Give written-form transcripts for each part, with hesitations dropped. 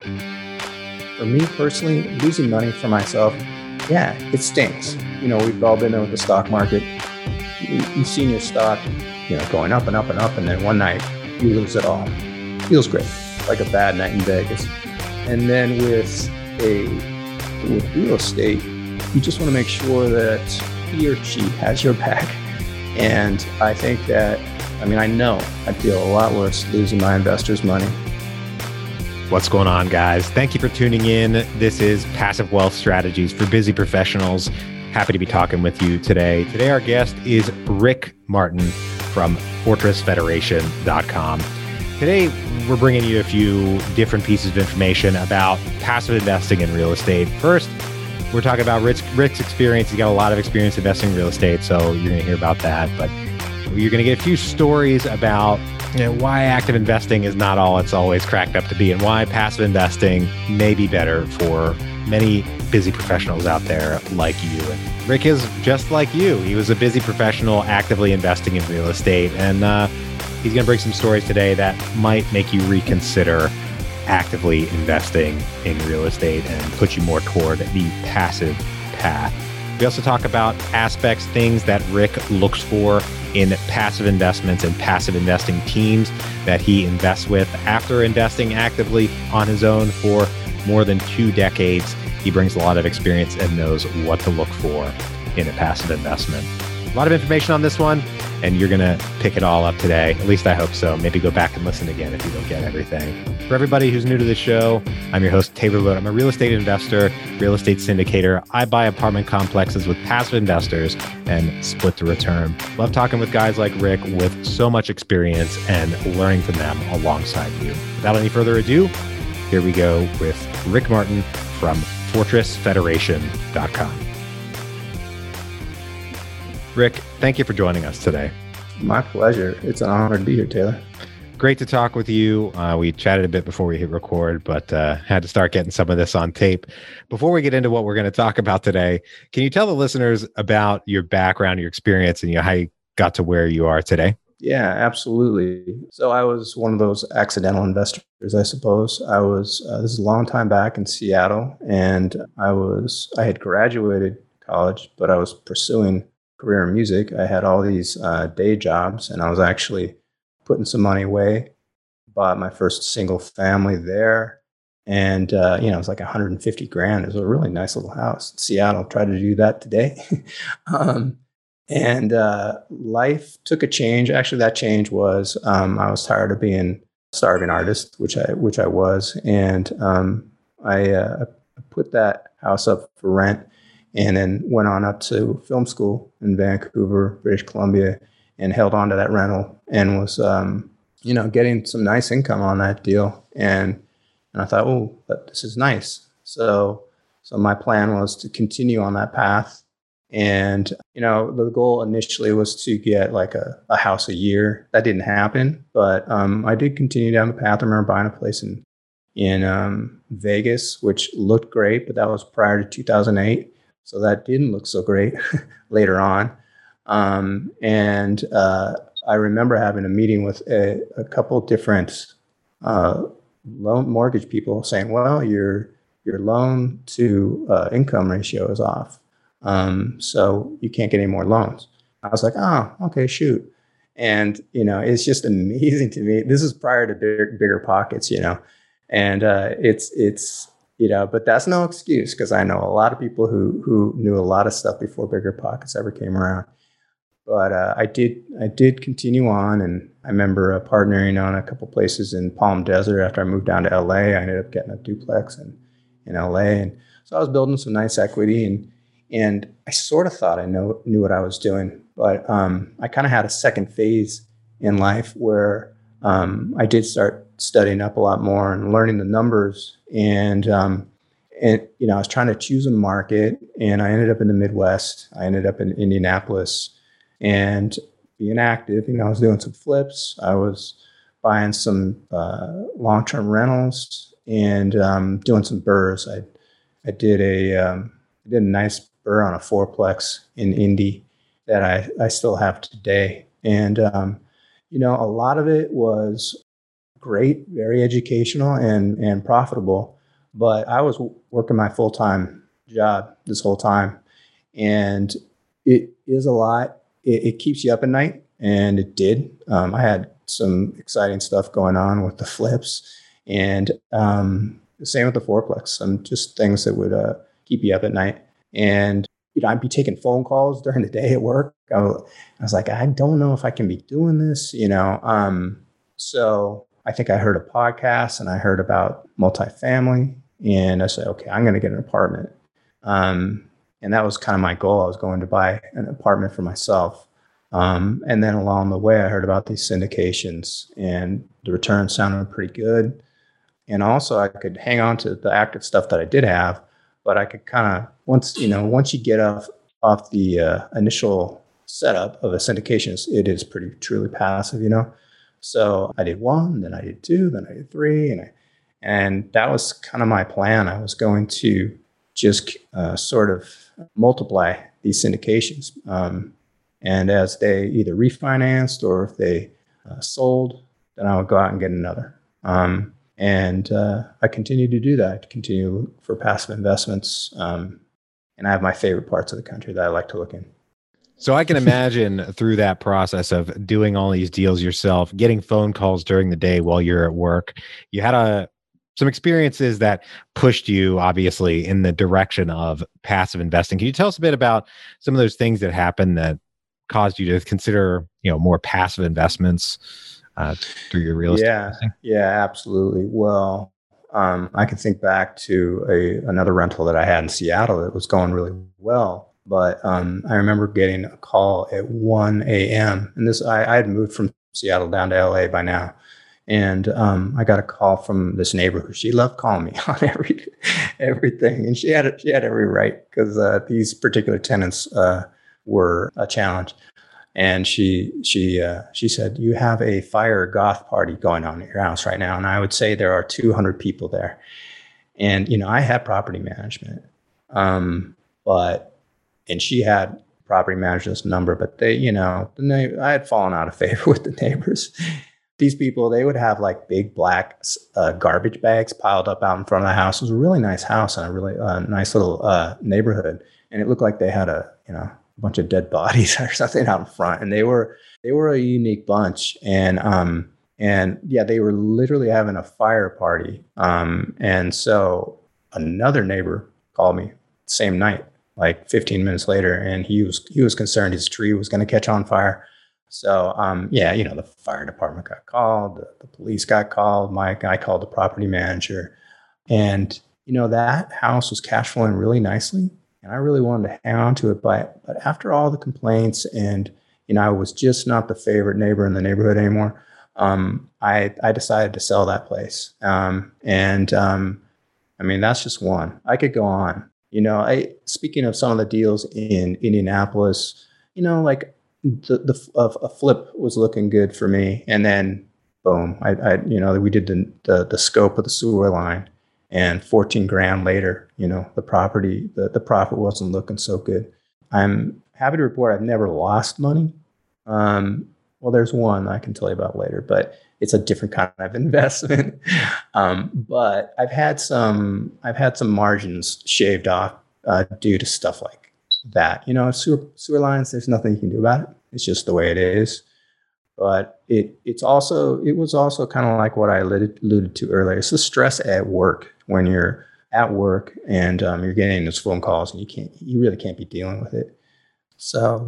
For me personally, losing money for myself, yeah, it stinks. You know, we've all been in with the stock market. You've seen your stock, you know, going up and up and up, and then one night you lose it all. Feels great, like a bad night in Vegas. And then with real estate, you just want to make sure that he or she has your back. And I think that, I know I'd feel a lot worse losing my investors' money. What's going on, guys? Thank you for tuning in. This is Passive Wealth Strategies for Busy Professionals. Happy to be talking with you today. Today, our guest is Rick Martin from FortressFederation.com. Today, we're bringing you a few different pieces of information about passive investing in real estate. First, we're talking about Rick's experience. He's got a lot of experience investing in real estate, so you're going to hear about that. But you're going to get a few stories about why active investing is not all it's always cracked up to be, and why passive investing may be better for many busy professionals out there like you. And Rick is just like you. He was a busy professional actively investing in real estate. And he's going to bring some stories today that might make you reconsider actively investing in real estate and put you more toward the passive path. We also talk about aspects, things that Rick looks for in passive investments and passive investing teams that he invests with after investing actively on his own for more than 2 decades. He brings a lot of experience and knows what to look for in a passive investment. A lot of information on this one, and you're going to pick it all up today. At least I hope so. Maybe go back and listen again if you don't get everything. For everybody who's new to the show, I'm your host, Tabor Lut. I'm a real estate investor, real estate syndicator. I buy apartment complexes with passive investors and split the return. Love talking with guys like Rick with so much experience and learning from them alongside you. Without any further ado, here we go with Rick Martin from FortressFederation.com. Rick, thank you for joining us today. My pleasure. It's an honor to be here, Taylor. Great to talk with you. We chatted a bit before we hit record, but had to start getting some of this on tape. Before we get into what we're going to talk about today, can you tell the listeners about your background, your experience, and how you got to where you are today? Yeah, absolutely. So I was one of those accidental investors, I suppose. I was, this is a long time back in Seattle, and I had graduated college, but I was pursuing career in music. I had all these day jobs, and I was actually putting some money away, bought my first single family there. And, it was like 150 grand. It was a really nice little house in Seattle. Try to do that today. Life took a change. Actually, that change was, I was tired of being a starving artist, which I was. And, I put that house up for rent and then went on up to film school in Vancouver, British Columbia, and held on to that rental and was, getting some nice income on that deal. And I thought, this is nice. So my plan was to continue on that path. And, the goal initially was to get like a house a year. That didn't happen, but I did continue down the path. I remember buying a place in Vegas, which looked great, but that was prior to 2008. So that didn't look so great later on. I remember having a meeting with a couple different loan mortgage people saying, well, your loan to income ratio is off. So you can't get any more loans. I was like, oh, okay, shoot. And, it's just amazing to me. This is prior to BiggerPockets, and it's but that's no excuse, because I know a lot of people who knew a lot of stuff before BiggerPockets ever came around. But I did continue on, and I remember partnering on a couple places in Palm Desert. After I moved down to LA, I ended up getting a duplex in LA, and so I was building some nice equity, and I sort of thought I knew what I was doing, but I kind of had a second phase in life where I did start studying up a lot more and learning the numbers, and I was trying to choose a market, and I ended up in the Midwest. I ended up in Indianapolis. And being active, I was doing some flips. I was buying some long-term rentals and doing some burrs. I did a nice burr on a fourplex in Indy that I still have today. And a lot of it was great, very educational and profitable. But I was working my full-time job this whole time. And it is a lot. It keeps you up at night. And it did. I had some exciting stuff going on with the flips. And the same with the fourplex. Some just things that would keep you up at night. And I'd be taking phone calls during the day at work. I was like, I don't know if I can be doing this, So I think I heard a podcast and I heard about multifamily, and I said, okay, I'm going to get an apartment. And that was kind of my goal. I was going to buy an apartment for myself. And then along the way, I heard about these syndications, and the returns sounded pretty good. And also I could hang on to the active stuff that I did have, but I could kind of, once you get off the initial setup of a syndication, it is pretty truly passive, So I did one, then I did two, then I did three. And that was kind of my plan. I was going to just sort of multiply these syndications. And as they either refinanced or if they sold, then I would go out and get another. And I continue to do that. I continue to look for passive investments. And I have my favorite parts of the country that I like to look in. So I can imagine through that process of doing all these deals yourself, getting phone calls during the day while you're at work, you had some experiences that pushed you obviously in the direction of passive investing. Can you tell us a bit about some of those things that happened that caused you to consider, more passive investments? Through your real estate? Yeah, absolutely. Well, I can think back to another rental that I had in Seattle that was going really well. But I remember getting a call at 1 a.m. And this, I had moved from Seattle down to LA by now. And I got a call from this neighbor who she loved calling me on everything. And she had every right because these particular tenants were a challenge. And she said, you have a fire goth party going on at your house right now. And I would say there are 200 people there. And, I had property management, and she had property management's number, but they, I had fallen out of favor with the neighbors. These people, they would have like big black garbage bags piled up out in front of the house. It was a really nice house and a really nice little neighborhood. And it looked like they had a bunch of dead bodies or something out in front. And they were a unique bunch. And, they were literally having a fire party. And so another neighbor called me same night, like 15 minutes later. And he was concerned his tree was going to catch on fire. So, the fire department got called, the police got called, my guy called the property manager, and that house was cash flowing really nicely. And I really wanted to hang on to it, but after all the complaints and, I was just not the favorite neighbor in the neighborhood anymore. I decided to sell that place. That's just one. I could go on. Speaking of some of the deals in Indianapolis, like the flip was looking good for me. And then boom, we did the scope of the sewer line. And 14 grand later, the property, the profit wasn't looking so good. I'm happy to report I've never lost money. Well, there's one I can tell you about later, but it's a different kind of investment. But I've had some margins shaved off due to stuff like that. Sewer lines, there's nothing you can do about it. It's just the way it is. But it was also kind of like what I alluded to earlier. It's the stress at work when you're at work and you're getting those phone calls and you really can't be dealing with it. So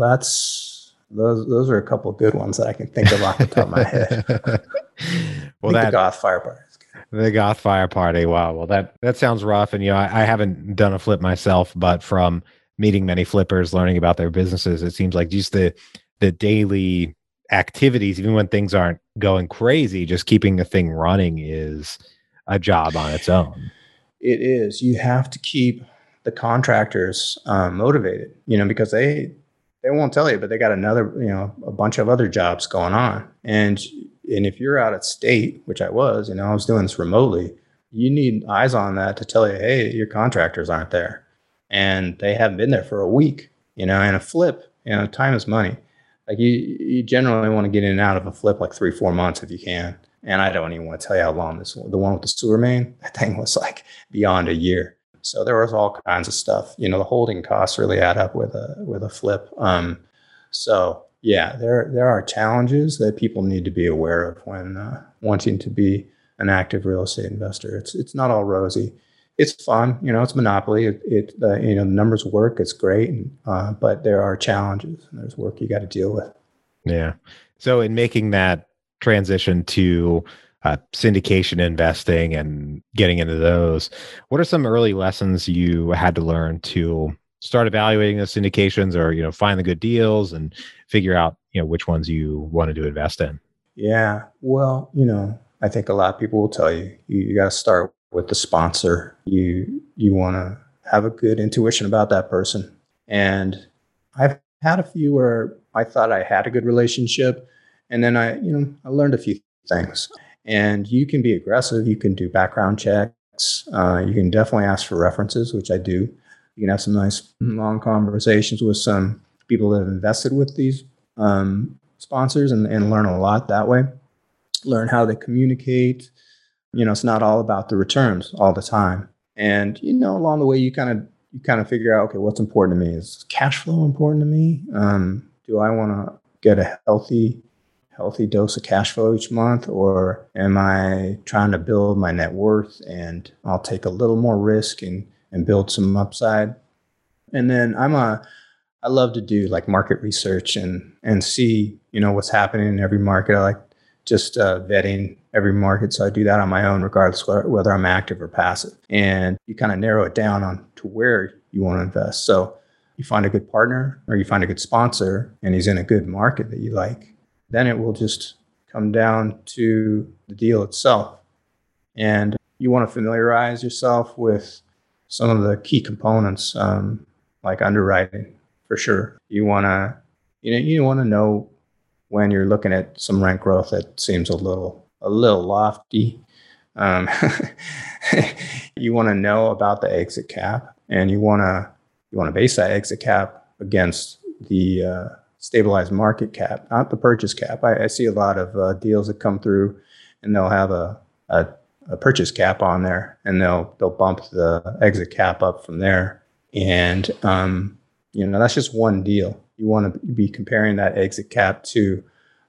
those are a couple of good ones that I can think of off the top of my head. Well, the goth fire party. The goth fire party. Wow. Well, that sounds rough. And I haven't done a flip myself, but from meeting many flippers, learning about their businesses, it seems like just the daily activities, even when things aren't going crazy, just keeping the thing running is a job on its own. It is. You have to keep the contractors motivated, because they won't tell you, but they got another, a bunch of other jobs going on. And if you're out of state, which I was, I was doing this remotely, you need eyes on that to tell you, hey, your contractors aren't there. And they haven't been there for a week, and a flip, time is money. Like you generally want to get in and out of a flip like 3-4 months if you can. And I don't even want to tell you how long this one, the one with the sewer main, that thing was like beyond a year. So there was all kinds of stuff. You know, the holding costs really add up with a flip. So yeah, there are challenges that people need to be aware of when wanting to be an active real estate investor. It's not all rosy. It's fun, you know. It's Monopoly. It you know, the numbers work. It's great, but there are challenges and there's work you got to deal with. Yeah. So in making that transition to syndication investing and getting into those, what are some early lessons you had to learn to start evaluating those syndications, or, you know, find the good deals and figure out, you know, which ones you wanted to invest in? Yeah, well, you know, I think a lot of people will tell you you got to start with the sponsor. You want to have a good intuition about that person. And I've had a few where I thought I had a good relationship, and then I learned a few things. And you can be aggressive. You can do background checks. You can definitely ask for references, which I do. You can have some nice long conversations with some people that have invested with these sponsors and learn a lot that way. Learn how they communicate. You know, it's not all about the returns all the time. And, you know, along the way, you kind of figure out, okay, what's important to me? Is cash flow important to me? Do I want to get a healthy dose of cash flow each month, or am I trying to build my net worth and I'll take a little more risk and build some upside? And then I love to do like market research and see, you know, what's happening in every market. I like just vetting every market. So I do that on my own, regardless whether I'm active or passive. And you kind of narrow it down on to where you want to invest. So you find a good partner or you find a good sponsor and he's in a good market that you like. Then it will just come down to the deal itself. And you want to familiarize yourself with some of the key components, like underwriting, for sure. You want to know when you're looking at some rent growth that seems a little lofty. You want to know about the exit cap, and you want to base that exit cap against the stabilized market cap, not the purchase cap. I see a lot of deals that come through and they'll have a purchase cap on there, and they'll bump the exit cap up from there. And, you know, that's just one deal. You want to be comparing that exit cap to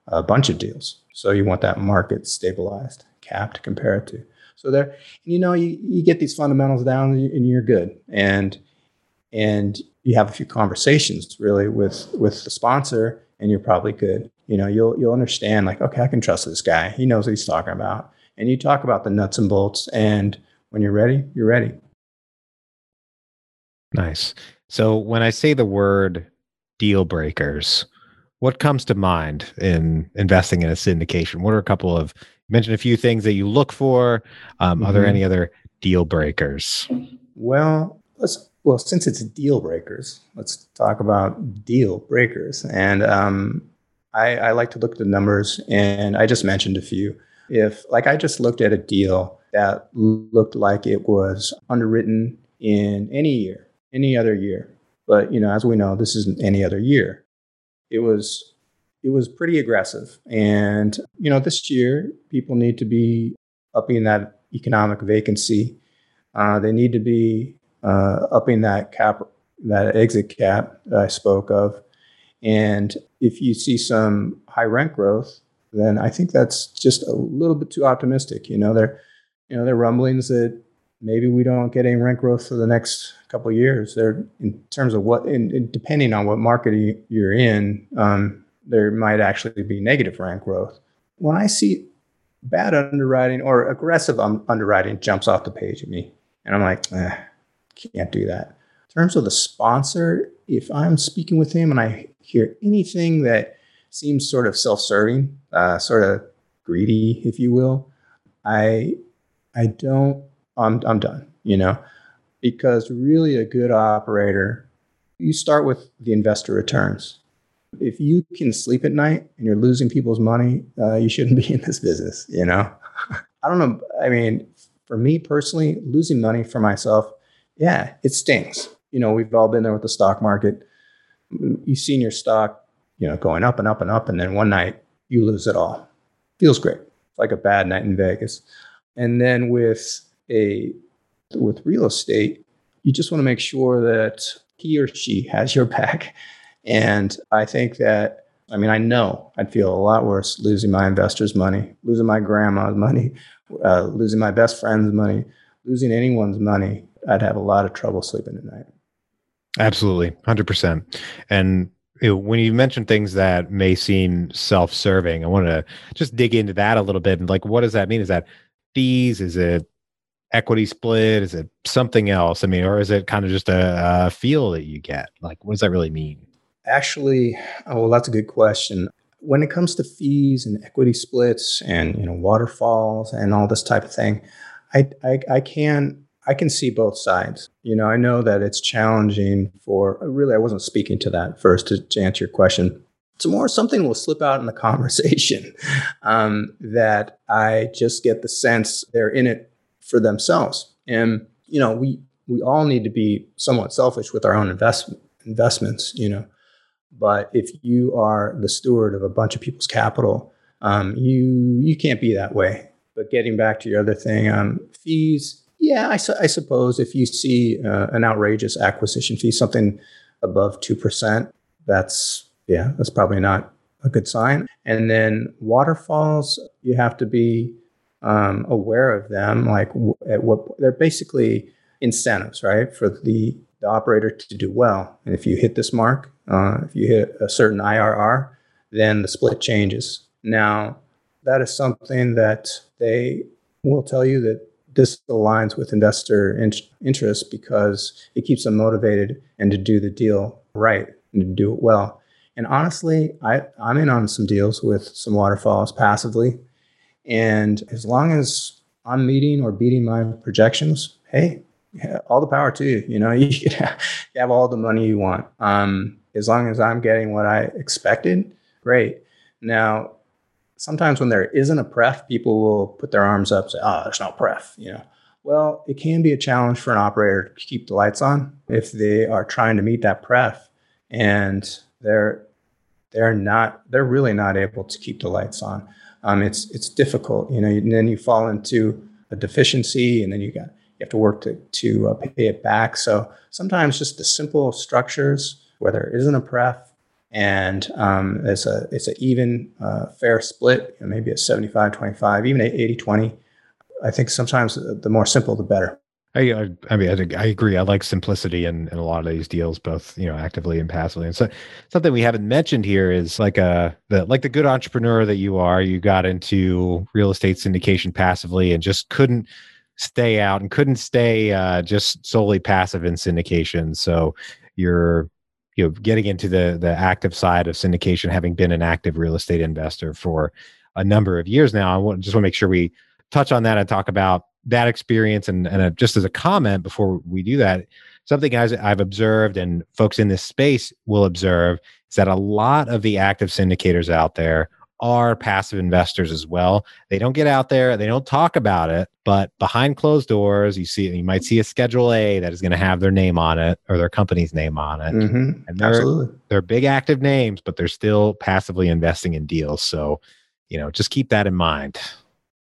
a bunch of deals. So you want that market stabilized cap to compare it to. So there, you know, you get these fundamentals down and you're good. And you have a few conversations really with the sponsor, and you're probably good. You know, you'll understand, like, okay, I can trust this guy. He knows what he's talking about. And you talk about the nuts and bolts, and when you're ready, you're ready. Nice. So when I say the word deal breakers, what comes to mind in investing in a syndication? What are a couple of, you mentioned a few things that you look for. Are there any other deal breakers? Well, since it's deal breakers, let's talk about deal breakers. And I like to look at the numbers, and I just mentioned a few. If, like, I just looked at a deal that looked like it was underwritten in any other year. But, you know, as we know, this isn't any other year. It was pretty aggressive. And, you know, this year, people need to be upping that economic vacancy. They need to be upping that cap, that exit cap that I spoke of. And if you see some high rent growth, then I think that's just a little bit too optimistic. There are rumblings that maybe we don't get any rent growth for the next couple of years. There, in terms of what, and depending on what market you're in, there might actually be negative rent growth. When I see bad underwriting or aggressive underwriting jumps off the page at me, and I'm like, can't do that. In terms of the sponsor, if I'm speaking with him and I hear anything that seems sort of self-serving, sort of greedy, if you will, I'm done, you know, because really a good operator, you start with the investor returns. If you can sleep at night and you're losing people's money, you shouldn't be in this business, you know. I don't know. I mean, for me personally, losing money for myself, yeah, it stings. You know, we've all been there with the stock market. You've seen your stock, you know, going up and up and up. And then one night you lose it all. Feels great. like a bad night in Vegas. And then with real estate, you just want to make sure that he or she has your back. And I think that, I mean, I know I'd feel a lot worse losing my investors' money, losing my grandma's money, losing my best friend's money, losing anyone's money. I'd have a lot of trouble sleeping at night. Absolutely. 100%. And when you mention things that may seem self-serving, I want to just dig into that a little bit. And like, what does that mean? Is that fees? Is it equity split? Is it something else? I mean, or is it kind of just a feel that you get? Like, what does that really mean? Actually, well, that's a good question. When it comes to fees and equity splits and, you know, waterfalls and all this type of thing, I can see both sides. You know, I know that it's challenging for, really, I wasn't speaking to that first to answer your question. It's more something will slip out in the conversation that I just get the sense they're in it for themselves. And, you know, we all need to be somewhat selfish with our own investments, you know. But if you are the steward of a bunch of people's capital, you can't be that way. But getting back to your other thing, fees, yeah, I suppose if you see an outrageous acquisition fee, something above 2%, that's probably not a good sign. And then waterfalls, you have to be aware of them. Like they're basically incentives, right, for the operator to do well. And if you hit this mark, if you hit a certain IRR, then the split changes. Now, that is something that they will tell you that this aligns with investor interest because it keeps them motivated and to do the deal right and to do it well. And honestly, I'm in on some deals with some waterfalls passively. And as long as I'm meeting or beating my projections, hey, yeah, all the power to you. You know, you have all the money you want. As long as I'm getting what I expected, great. Now, sometimes when there isn't a pref, people will put their arms up and say, oh, there's no pref. You know, well, it can be a challenge for an operator to keep the lights on if they are trying to meet that pref and they're really not able to keep the lights on. It's difficult, you know, and then you fall into a deficiency and then you have to work to pay it back. So sometimes just the simple structures where there isn't a pref and it's an even fair split, you know, maybe a 75-25, even 80-20. I think sometimes the more simple, the better. I agree. I like simplicity in a lot of these deals, both, you know, actively and passively. And so something we haven't mentioned here is like the good entrepreneur that you are, you got into real estate syndication passively and just couldn't stay out and couldn't stay just solely passive in syndication. So you're, you know, getting into the active side of syndication, having been an active real estate investor for a number of years now. I just want to make sure we touch on that and talk about that experience. And just as a comment before we do that, something I've observed and folks in this space will observe is that a lot of the active syndicators out there are passive investors as well. They don't get out there. They don't talk about it, but behind closed doors, you might see a Schedule A that is going to have their name on it or their company's name on it. Mm-hmm. And they're big active names, but they're still passively investing in deals. So, you know, just keep that in mind.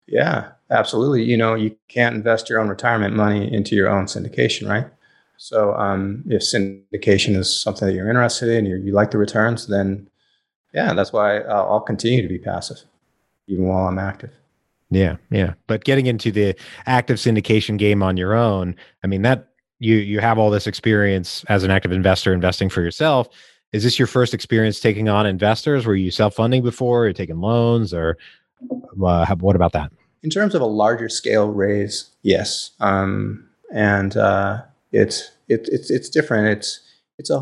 Yeah, absolutely. You know, you can't invest your own retirement money into your own syndication, right? So if syndication is something that you're interested in, you like the returns, then yeah, that's why I'll continue to be passive, even while I'm active. Yeah. But getting into the active syndication game on your own, I mean, that you have all this experience as an active investor investing for yourself. Is this your first experience taking on investors? Were you self-funding before? Or taking loans, or what about that? In terms of a larger scale raise, yes, and it's different. It's a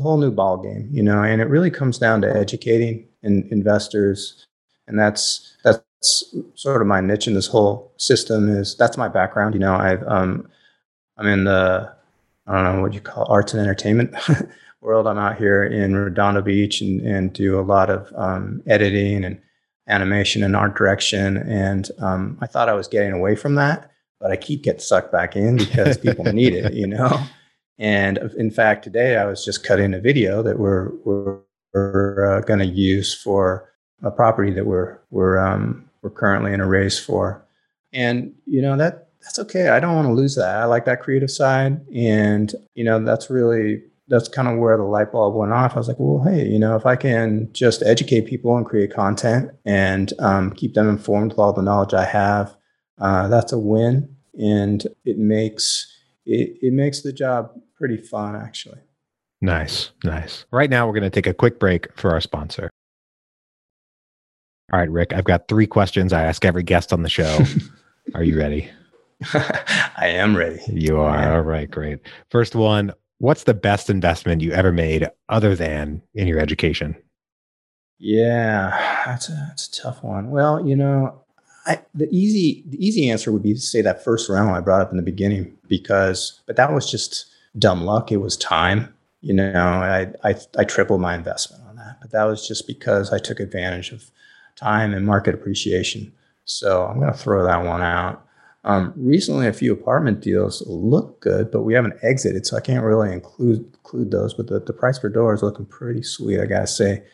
whole new ball game, you know, and it really comes down to educating investors. And that's sort of my niche in this whole system that's my background. You know, I'm in the, I don't know what you call arts and entertainment world. I'm out here in Redondo Beach and do a lot of editing and animation and art direction. And I thought I was getting away from that, but I keep getting sucked back in because people need it, you know? And in fact, today I was just cutting a video that we're going to use for a property that we're we're currently in a race for. And, you know, that's okay. I don't want to lose that. I like that creative side. And, you know, that's kind of where the light bulb went off. I was like, well, hey, you know, if I can just educate people and create content and keep them informed with all the knowledge I have, that's a win. And it makes the job pretty fun, actually. Nice, nice. Right now, we're going to take a quick break for our sponsor. All right, Rick, I've got three questions I ask every guest on the show. Are you ready? I am ready. You are. Yeah. All right, great. First one, what's the best investment you ever made other than in your education? Yeah, that's a tough one. Well, you know, the easy answer would be to say that first round I brought up in the beginning, but that was just dumb luck. It was time. You know, I tripled my investment on that, but that was just because I took advantage of time and market appreciation. So I'm going to throw that one out. Recently, a few apartment deals look good, but we haven't exited, so I can't really include those. But the price per door is looking pretty sweet, I got to say.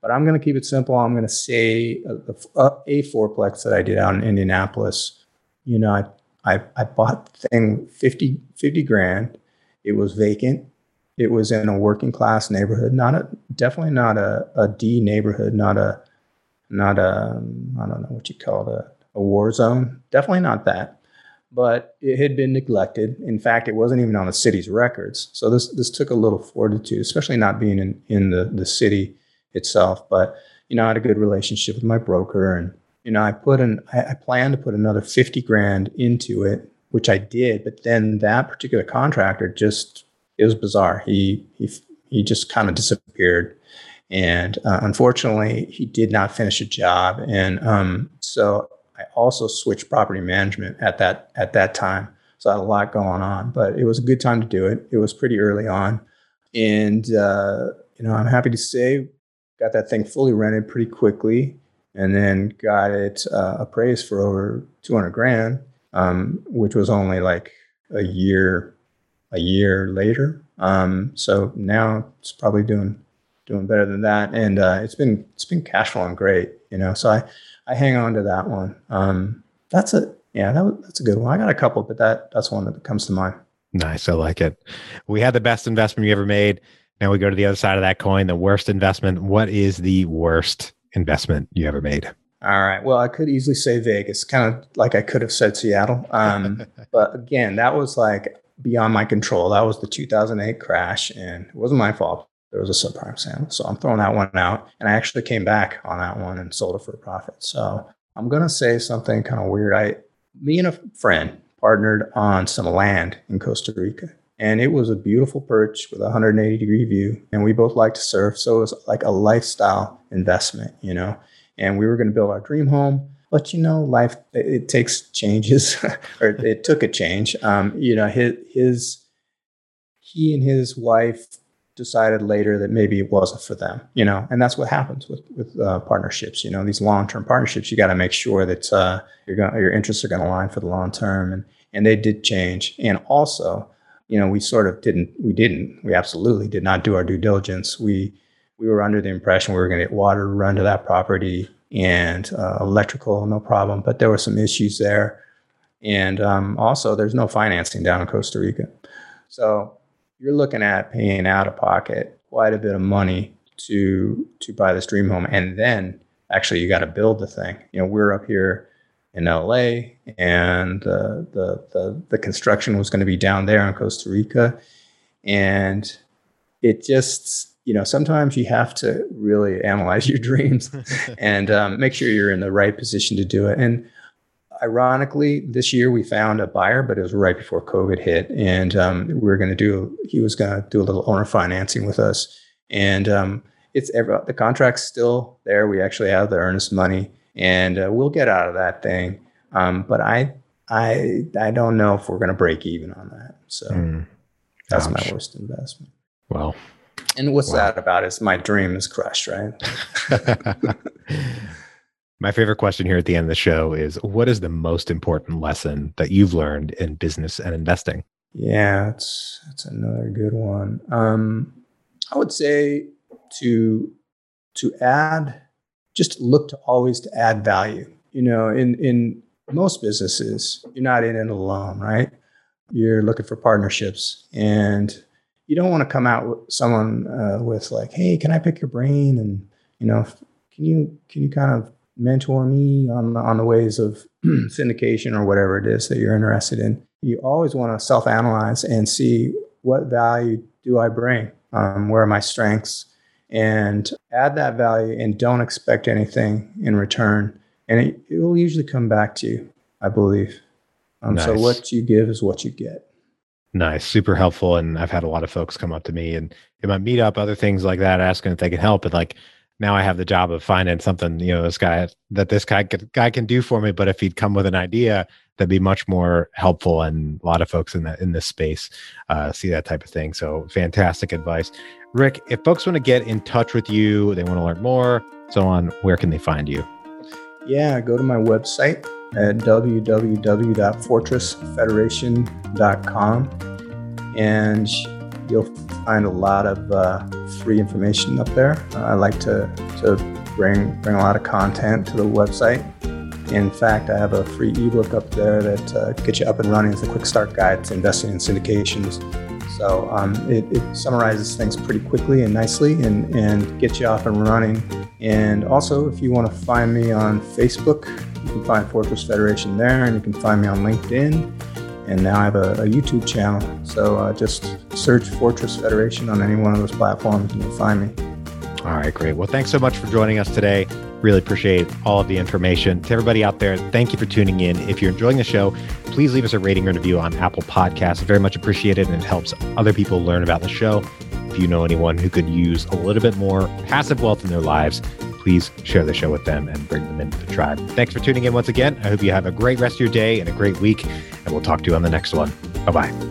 But I'm going to keep it simple. I'm going to say a fourplex that I did out in Indianapolis. You know, I bought the thing 50 grand. It was vacant. It was in a working class neighborhood, definitely not a D neighborhood, not a I don't know what you call it, a war zone. Definitely not that. But it had been neglected. In fact, it wasn't even on the city's records. So this took a little fortitude, especially not being in the city itself. But you know, I had a good relationship with my broker, and you know, I planned to put another 50 grand into it, which I did. But then that particular contractor it was bizarre. He just kind of disappeared, and unfortunately, he did not finish a job. And so I also switched property management at that time. So I had a lot going on, but it was a good time to do it. It was pretty early on, and you know, I'm happy to say, got that thing fully rented pretty quickly, and then got it appraised for over 200 grand, which was only like a year later. So now it's probably doing better than that. And it's been cash flowing great, you know, so I hang on to that one. That's a good one. I got a couple, but that's one that comes to mind. Nice. I like it. We had the best investment you ever made. Now we go to the other side of that coin, the worst investment. What is the worst investment you ever made? All right. Well, I could easily say Vegas, kind of like I could have said Seattle. But again, that was like beyond my control. That was the 2008 crash, and it wasn't my fault. There was a subprime sale. So I'm throwing that one out. And I actually came back on that one and sold it for a profit. So I'm going to say something kind of weird. Me and a friend partnered on some land in Costa Rica. And it was a beautiful perch with a 180-degree view. And we both like to surf. So it was like a lifestyle investment, you know. And we were going to build our dream home. But, you know, life, it takes changes, or it took a change. You know, he and his wife decided later that maybe it wasn't for them, you know. And that's what happens with partnerships, you know, these long-term partnerships. You got to make sure that your interests are going to align for the long term. And they did change. And also, you know, we absolutely did not do our due diligence. We were under the impression we were going to get water run to that property and electrical, no problem. But there were some issues there. And also, there's no financing down in Costa Rica. So you're looking at paying out of pocket quite a bit of money to buy this dream home. And then actually, you got to build the thing. You know, we're up here in LA, and the construction was going to be down there in Costa Rica. And it just, you know, sometimes you have to really analyze your dreams and make sure you're in the right position to do it. And ironically, this year we found a buyer, but it was right before COVID hit. And he was going to do a little owner financing with us. And the contract's still there. We actually have the earnest money. And we'll get out of that thing, but I don't know if we're going to break even on that. So that's my worst investment. Wow! And what's that about? Is my dream is crushed, right? My favorite question here at the end of the show is: what is the most important lesson that you've learned in business and investing? Yeah, that's another good one. I would say to add. Just look to always add value. You know, in most businesses, you're not in it alone, right? You're looking for partnerships, and you don't want to come out with someone with like, "Hey, can I pick your brain?" And you know, can you kind of mentor me on the ways of syndication or whatever it is that you're interested in. You always want to self-analyze and see what value do I bring, where are my strengths, and add that value and don't expect anything in return. And it will usually come back to you, I believe. Nice. So what you give is what you get. Nice. Super helpful. And I've had a lot of folks come up to me and in my meetup, other things like that, asking if they can help. And like, now I have the job of finding something, you know, this guy can do for me. But if he'd come with an idea, that'd be much more helpful. And a lot of folks in this space see that type of thing. So fantastic advice. Rick, if folks want to get in touch with you, they want to learn more, so on, where can they find you? Yeah, go to my website at www.FortressFederation.com, and you'll find a lot of free information up there. I like to bring a lot of content to the website. In fact, I have a free ebook up there that gets you up and running. It's a quick start guide to investing in syndications. So it summarizes things pretty quickly and nicely and gets you off and running. And also, if you want to find me on Facebook, you can find Fortress Federation there, and you can find me on LinkedIn. And now I have a YouTube channel. So just search Fortress Federation on any one of those platforms and you'll find me. All right, great. Well, thanks so much for joining us today. Really appreciate all of the information. To everybody out there, thank you for tuning in. If you're enjoying the show, please leave us a rating or review on Apple Podcasts. Very much appreciated, and it helps other people learn about the show. If you know anyone who could use a little bit more passive wealth in their lives, please share the show with them and bring them into the tribe. Thanks for tuning in once again. I hope you have a great rest of your day and a great week, and we'll talk to you on the next one. Bye-bye.